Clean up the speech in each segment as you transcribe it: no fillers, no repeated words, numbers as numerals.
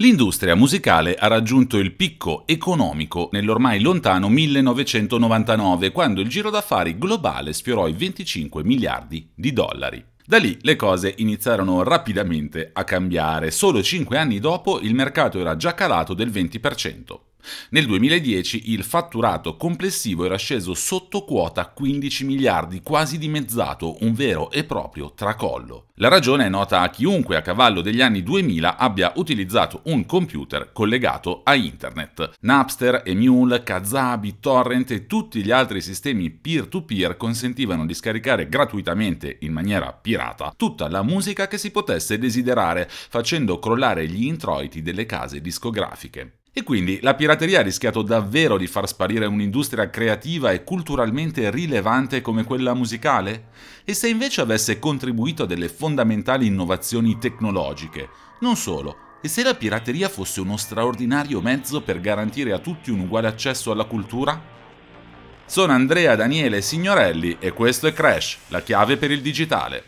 L'industria musicale ha raggiunto il picco economico nell'ormai lontano 1999, quando il giro d'affari globale sfiorò i $25 miliardi. Da lì le cose iniziarono rapidamente a cambiare. Solo 5 anni dopo il mercato era già calato del 20%. Nel 2010 il fatturato complessivo era sceso sotto quota 15 miliardi, quasi dimezzato, un vero e proprio tracollo. La ragione è nota a chiunque a cavallo degli anni 2000 abbia utilizzato un computer collegato a internet. Napster, eMule, Kazaa, BitTorrent e tutti gli altri sistemi peer-to-peer consentivano di scaricare gratuitamente, in maniera pirata, tutta la musica che si potesse desiderare, facendo crollare gli introiti delle case discografiche. E quindi la pirateria ha rischiato davvero di far sparire un'industria creativa e culturalmente rilevante come quella musicale? E se invece avesse contribuito a delle fondamentali innovazioni tecnologiche? Non solo. E se la pirateria fosse uno straordinario mezzo per garantire a tutti un uguale accesso alla cultura? Sono Andrea Daniele Signorelli e questo è Crash, la chiave per il digitale.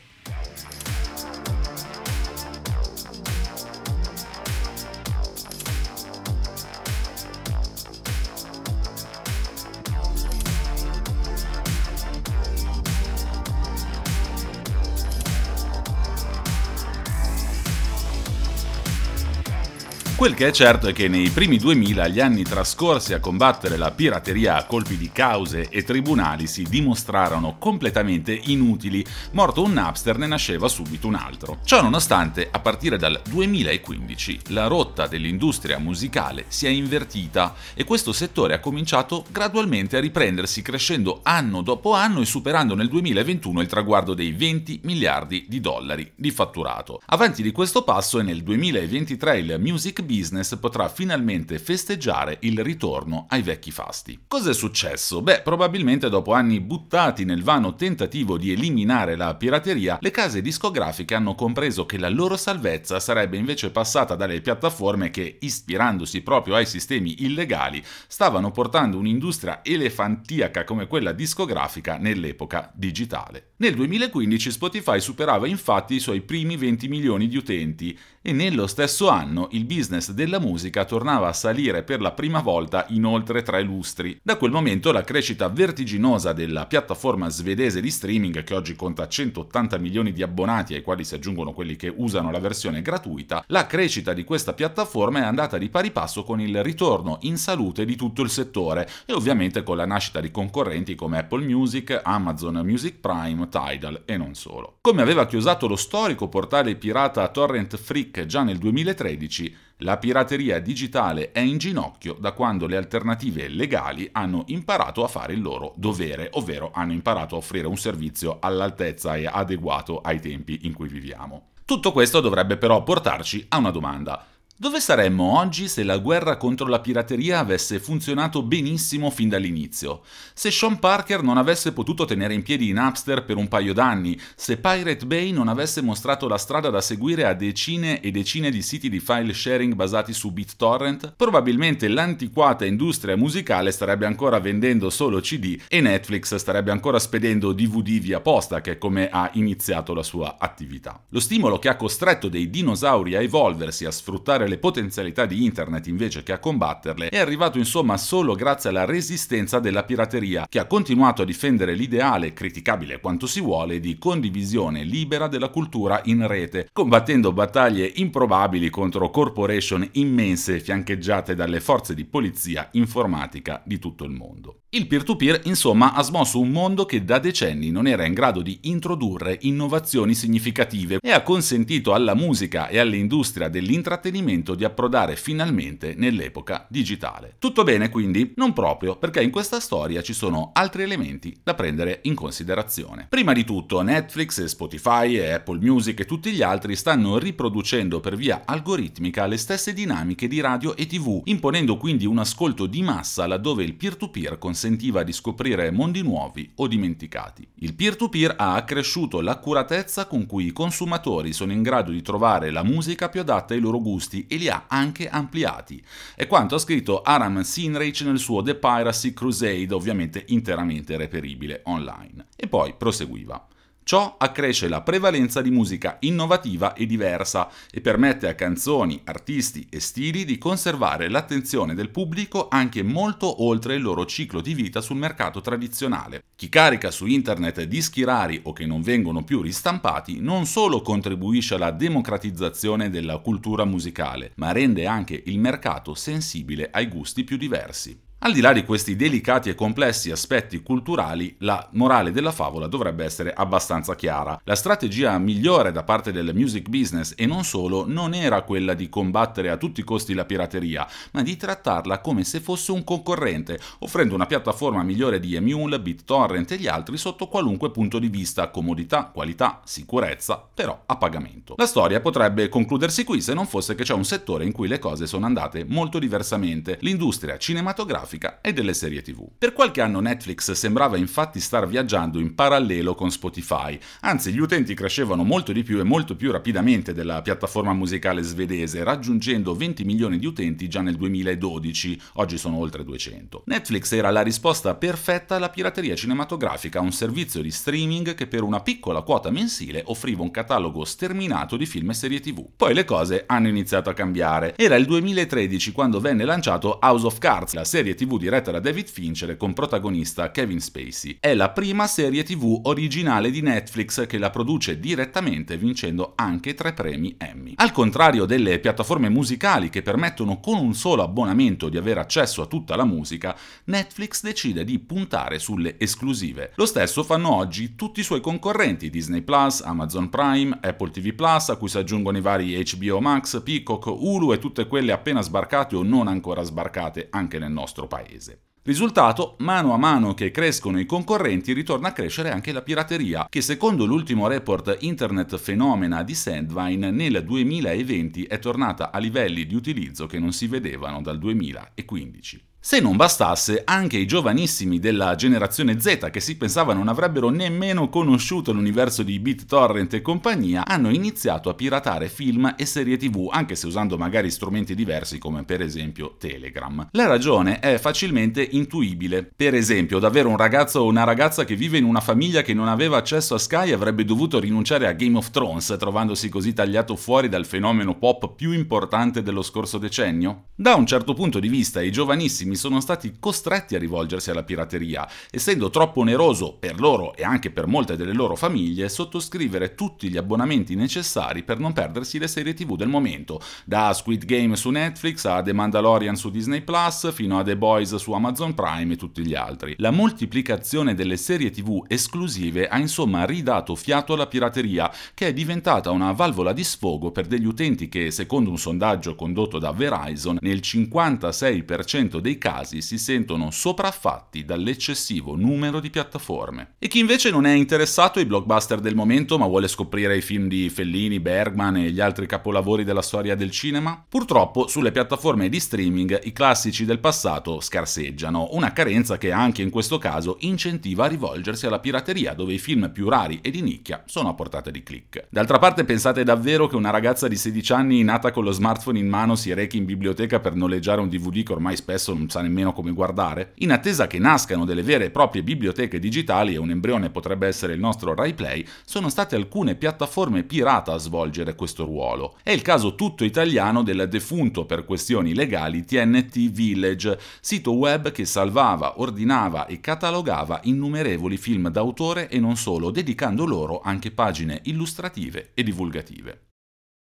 Quel che è certo è che nei primi 2000 gli anni trascorsi a combattere la pirateria a colpi di cause e tribunali si dimostrarono completamente inutili. Morto un Napster ne nasceva subito un altro. Ciò nonostante, a partire dal 2015 la rotta dell'industria musicale si è invertita e questo settore ha cominciato gradualmente a riprendersi, crescendo anno dopo anno e superando nel 2021 il traguardo dei $20 miliardi di fatturato. Avanti di questo passo e nel 2023 il music business potrà finalmente festeggiare il ritorno ai vecchi fasti. Cos'è successo? Beh, probabilmente dopo anni buttati nel vano tentativo di eliminare la pirateria, le case discografiche hanno compreso che la loro salvezza sarebbe invece passata dalle piattaforme che, ispirandosi proprio ai sistemi illegali, stavano portando un'industria elefantiaca come quella discografica nell'epoca digitale. Nel 2015 Spotify superava infatti i suoi primi 20 milioni di utenti e nello stesso anno il business della musica tornava a salire per la prima volta in oltre 3 lustri. Da quel momento la crescita vertiginosa della piattaforma svedese di streaming, che oggi conta 180 milioni di abbonati ai quali si aggiungono quelli che usano la versione gratuita, la crescita di questa piattaforma è andata di pari passo con il ritorno in salute di tutto il settore e ovviamente con la nascita di concorrenti come Apple Music, Amazon Music Prime, Tidal e non solo. Come aveva chiosato lo storico portale pirata Torrent Freak già nel 2013, la pirateria digitale è in ginocchio da quando le alternative legali hanno imparato a fare il loro dovere, ovvero hanno imparato a offrire un servizio all'altezza e adeguato ai tempi in cui viviamo. Tutto questo dovrebbe però portarci a una domanda. Dove saremmo oggi se la guerra contro la pirateria avesse funzionato benissimo fin dall'inizio? Se Sean Parker non avesse potuto tenere in piedi Napster per un paio d'anni? Se Pirate Bay non avesse mostrato la strada da seguire a decine e decine di siti di file sharing basati su BitTorrent? Probabilmente l'antiquata industria musicale starebbe ancora vendendo solo CD e Netflix starebbe ancora spedendo DVD via posta, che è come ha iniziato la sua attività. Lo stimolo che ha costretto dei dinosauri a evolversi, a sfruttare le potenzialità di internet invece che a combatterle, è arrivato insomma solo grazie alla resistenza della pirateria, che ha continuato a difendere l'ideale, criticabile quanto si vuole, di condivisione libera della cultura in rete, combattendo battaglie improbabili contro corporation immense fiancheggiate dalle forze di polizia informatica di tutto il mondo. Il peer-to-peer, insomma, ha smosso un mondo che da decenni non era in grado di introdurre innovazioni significative e ha consentito alla musica e all'industria dell'intrattenimento di approdare finalmente nell'epoca digitale. Tutto bene quindi? Non proprio, perché in questa storia ci sono altri elementi da prendere in considerazione. Prima di tutto, Netflix, Spotify, Apple Music e tutti gli altri stanno riproducendo per via algoritmica le stesse dinamiche di radio e TV, imponendo quindi un ascolto di massa laddove il peer-to-peer consentiva di scoprire mondi nuovi o dimenticati. Il peer-to-peer ha accresciuto l'accuratezza con cui i consumatori sono in grado di trovare la musica più adatta ai loro gusti e li ha anche ampliati. È quanto ha scritto Aram Sinrich nel suo The Piracy Crusade, ovviamente interamente reperibile online. E poi proseguiva. Ciò accresce la prevalenza di musica innovativa e diversa e permette a canzoni, artisti e stili di conservare l'attenzione del pubblico anche molto oltre il loro ciclo di vita sul mercato tradizionale. Chi carica su internet dischi rari o che non vengono più ristampati non solo contribuisce alla democratizzazione della cultura musicale, ma rende anche il mercato sensibile ai gusti più diversi. Al di là di questi delicati e complessi aspetti culturali, la morale della favola dovrebbe essere abbastanza chiara. La strategia migliore da parte del music business, e non solo, non era quella di combattere a tutti i costi la pirateria, ma di trattarla come se fosse un concorrente, offrendo una piattaforma migliore di eMule, BitTorrent e gli altri sotto qualunque punto di vista, comodità, qualità, sicurezza, però a pagamento. La storia potrebbe concludersi qui se non fosse che c'è un settore in cui le cose sono andate molto diversamente, l'industria cinematografica e delle serie TV. Per qualche anno Netflix sembrava infatti star viaggiando in parallelo con Spotify, anzi gli utenti crescevano molto di più e molto più rapidamente della piattaforma musicale svedese, raggiungendo 20 milioni di utenti già nel 2012, oggi sono oltre 200. Netflix era la risposta perfetta alla pirateria cinematografica, un servizio di streaming che per una piccola quota mensile offriva un catalogo sterminato di film e serie TV. Poi le cose hanno iniziato a cambiare. Era il 2013 quando venne lanciato House of Cards, la serie TV diretta da David Fincher e con protagonista Kevin Spacey. È la prima serie TV originale di Netflix che la produce direttamente, vincendo anche 3 premi Emmy. Al contrario delle piattaforme musicali che permettono con un solo abbonamento di avere accesso a tutta la musica, Netflix decide di puntare sulle esclusive. Lo stesso fanno oggi tutti i suoi concorrenti, Disney Plus, Amazon Prime, Apple TV Plus, a cui si aggiungono i vari HBO Max, Peacock, Hulu e tutte quelle appena sbarcate o non ancora sbarcate anche nel nostro paese. Risultato, mano a mano che crescono i concorrenti ritorna a crescere anche la pirateria, che secondo l'ultimo report Internet Fenomena di Sandvine nel 2020 è tornata a livelli di utilizzo che non si vedevano dal 2015. Se non bastasse, anche i giovanissimi della generazione Z, che si pensava non avrebbero nemmeno conosciuto l'universo di BitTorrent e compagnia, hanno iniziato a piratare film e serie TV, anche se usando magari strumenti diversi come per esempio Telegram. La ragione è facilmente intuibile. Per esempio, davvero un ragazzo o una ragazza che vive in una famiglia che non aveva accesso a Sky avrebbe dovuto rinunciare a Game of Thrones, trovandosi così tagliato fuori dal fenomeno pop più importante dello scorso decennio? Da un certo punto di vista, i giovanissimi sono stati costretti a rivolgersi alla pirateria, essendo troppo oneroso per loro e anche per molte delle loro famiglie sottoscrivere tutti gli abbonamenti necessari per non perdersi le serie TV del momento, da Squid Game su Netflix a The Mandalorian su Disney Plus fino a The VOIZ su Amazon Prime e tutti gli altri. La moltiplicazione delle serie TV esclusive ha insomma ridato fiato alla pirateria, che è diventata una valvola di sfogo per degli utenti che, secondo un sondaggio condotto da Verizon, nel 56% dei casi si sentono sopraffatti dall'eccessivo numero di piattaforme. E chi invece non è interessato ai blockbuster del momento ma vuole scoprire i film di Fellini, Bergman e gli altri capolavori della storia del cinema? Purtroppo sulle piattaforme di streaming i classici del passato scarseggiano, una carenza che anche in questo caso incentiva a rivolgersi alla pirateria, dove i film più rari e di nicchia sono a portata di click. D'altra parte, pensate davvero che una ragazza di 16 anni nata con lo smartphone in mano si rechi in biblioteca per noleggiare un DVD che ormai spesso non sa nemmeno come guardare. In attesa che nascano delle vere e proprie biblioteche digitali, e un embrione potrebbe essere il nostro RaiPlay, sono state alcune piattaforme pirata a svolgere questo ruolo. È il caso tutto italiano del defunto per questioni legali TNT Village, sito web che salvava, ordinava e catalogava innumerevoli film d'autore e non solo, dedicando loro anche pagine illustrative e divulgative.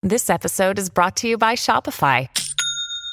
This episode is brought to you by Shopify.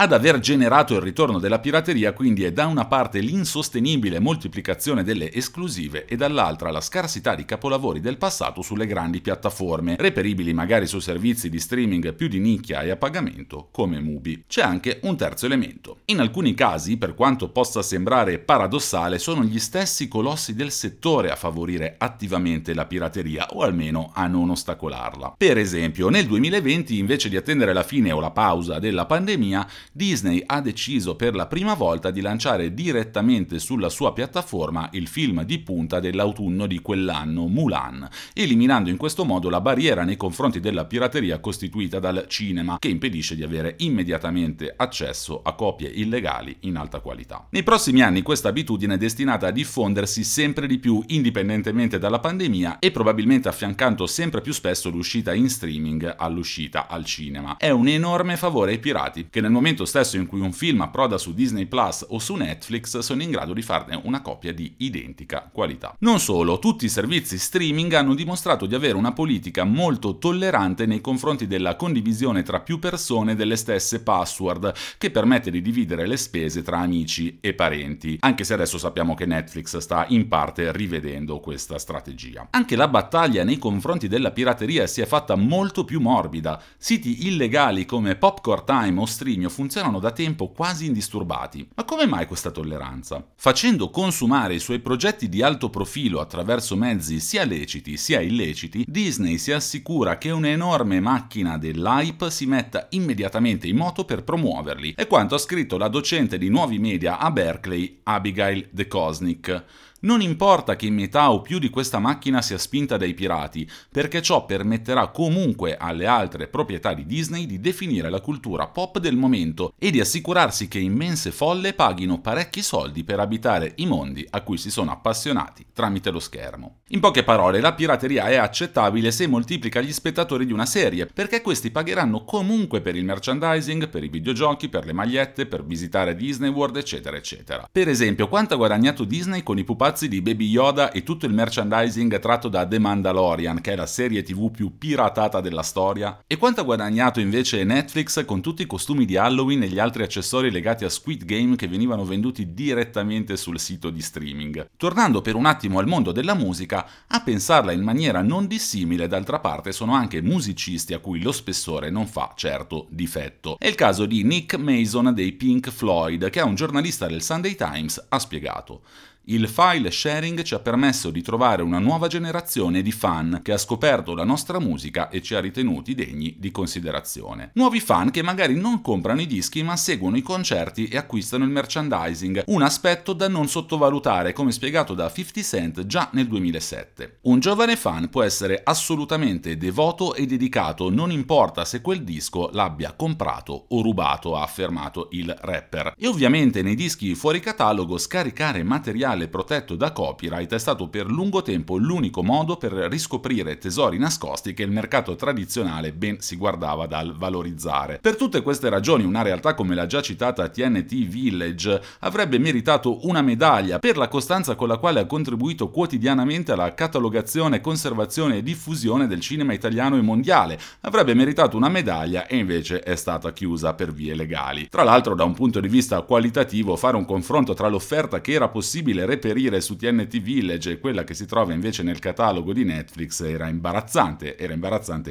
Ad aver generato il ritorno della pirateria quindi è da una parte l'insostenibile moltiplicazione delle esclusive e dall'altra la scarsità di capolavori del passato sulle grandi piattaforme, reperibili magari su servizi di streaming più di nicchia e a pagamento come Mubi. C'è anche un terzo elemento. In alcuni casi, per quanto possa sembrare paradossale, sono gli stessi colossi del settore a favorire attivamente la pirateria, o almeno a non ostacolarla. Per esempio, nel 2020, invece di attendere la fine o la pausa della pandemia, Disney ha deciso per la prima volta di lanciare direttamente sulla sua piattaforma il film di punta dell'autunno di quell'anno, Mulan, eliminando in questo modo la barriera nei confronti della pirateria costituita dal cinema, che impedisce di avere immediatamente accesso a copie illegali in alta qualità. Nei prossimi anni questa abitudine è destinata a diffondersi sempre di più indipendentemente dalla pandemia e probabilmente affiancando sempre più spesso l'uscita in streaming all'uscita al cinema. È un enorme favore ai pirati, che nel momento stesso in cui un film approda su Disney Plus o su Netflix sono in grado di farne una copia di identica qualità. Non solo, tutti i servizi streaming hanno dimostrato di avere una politica molto tollerante nei confronti della condivisione tra più persone delle stesse password, che permette di dividere le spese tra amici e parenti, anche se adesso sappiamo che Netflix sta in parte rivedendo questa strategia. Anche la battaglia nei confronti della pirateria si è fatta molto più morbida. Siti illegali come Popcorn Time o Streamio funzionano da tempo quasi indisturbati. Ma come mai questa tolleranza? Facendo consumare i suoi progetti di alto profilo attraverso mezzi sia leciti sia illeciti, Disney si assicura che un'enorme macchina dell'hype si metta immediatamente in moto per promuoverli. È quanto ha scritto la docente di nuovi media a Berkeley, Abigail DeKosnick. Non importa che metà o più di questa macchina sia spinta dai pirati, perché ciò permetterà comunque alle altre proprietà di Disney di definire la cultura pop del momento e di assicurarsi che immense folle paghino parecchi soldi per abitare i mondi a cui si sono appassionati tramite lo schermo. In poche parole, la pirateria è accettabile se moltiplica gli spettatori di una serie, perché questi pagheranno comunque per il merchandising, per i videogiochi, per le magliette, per visitare Disney World, eccetera, eccetera. Per esempio, quanto ha guadagnato Disney con i pupazzi di Baby Yoda e tutto il merchandising tratto da The Mandalorian, che è la serie TV più piratata della storia? E quanto ha guadagnato invece Netflix con tutti i costumi di Halloween e gli altri accessori legati a Squid Game che venivano venduti direttamente sul sito di streaming? Tornando per un attimo al mondo della musica, a pensarla in maniera non dissimile, d'altra parte, sono anche musicisti a cui lo spessore non fa certo difetto. È il caso di Nick Mason dei Pink Floyd, che a un giornalista del Sunday Times ha spiegato: il file sharing ci ha permesso di trovare una nuova generazione di fan che ha scoperto la nostra musica e ci ha ritenuti degni di considerazione. Nuovi fan che magari non comprano i dischi ma seguono i concerti e acquistano il merchandising, un aspetto da non sottovalutare, come spiegato da 50 Cent già nel 2007. Un giovane fan può essere assolutamente devoto e dedicato, non importa se quel disco l'abbia comprato o rubato, ha affermato il rapper. E ovviamente nei dischi fuori catalogo scaricare materiale protetto da copyright è stato per lungo tempo l'unico modo per riscoprire tesori nascosti che il mercato tradizionale ben si guardava dal valorizzare. Per tutte queste ragioni una realtà come la già citata TNT Village avrebbe meritato una medaglia per la costanza con la quale ha contribuito quotidianamente alla catalogazione, conservazione e diffusione del cinema italiano e mondiale. Avrebbe meritato una medaglia e invece è stata chiusa per vie legali. Tra l'altro, da un punto di vista qualitativo, fare un confronto tra l'offerta che era possibile reperire su TNT Village e quella che si trova invece nel catalogo di Netflix era imbarazzante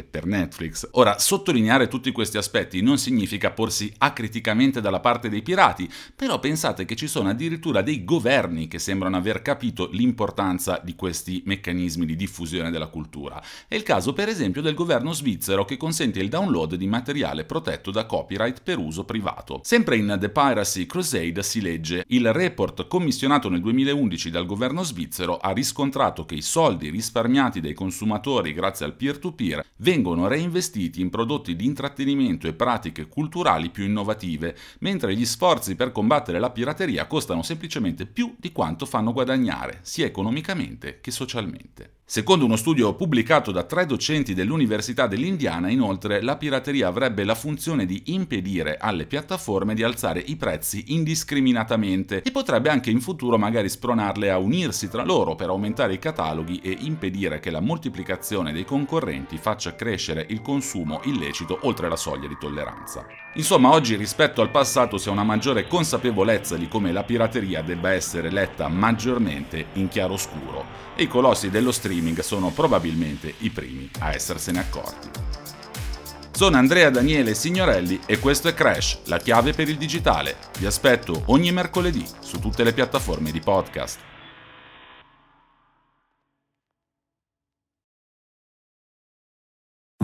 per Netflix. Ora, sottolineare tutti questi aspetti non significa porsi acriticamente dalla parte dei pirati, però pensate che ci sono addirittura dei governi che sembrano aver capito l'importanza di questi meccanismi di diffusione della cultura. È il caso per esempio del governo svizzero, che consente il download di materiale protetto da copyright per uso privato. Sempre in The Piracy Crusade si legge: il report commissionato nel 2011 dal governo svizzero ha riscontrato che i soldi risparmiati dai consumatori grazie al peer-to-peer vengono reinvestiti in prodotti di intrattenimento e pratiche culturali più innovative, mentre gli sforzi per combattere la pirateria costano semplicemente più di quanto fanno guadagnare, sia economicamente che socialmente. Secondo uno studio pubblicato da 3 docenti dell'Università dell'Indiana, inoltre, la pirateria avrebbe la funzione di impedire alle piattaforme di alzare i prezzi indiscriminatamente e potrebbe anche in futuro magari spronarle a unirsi tra loro per aumentare i cataloghi e impedire che la moltiplicazione dei concorrenti faccia crescere il consumo illecito oltre la soglia di tolleranza. Insomma, oggi rispetto al passato c'è una maggiore consapevolezza di come la pirateria debba essere letta maggiormente in chiaroscuro, e i colossi dello streaming sono probabilmente i primi a essersene accorti. Sono Andrea Daniele Signorelli e questo è Crash, la chiave per il digitale. Vi aspetto ogni mercoledì su tutte le piattaforme di podcast.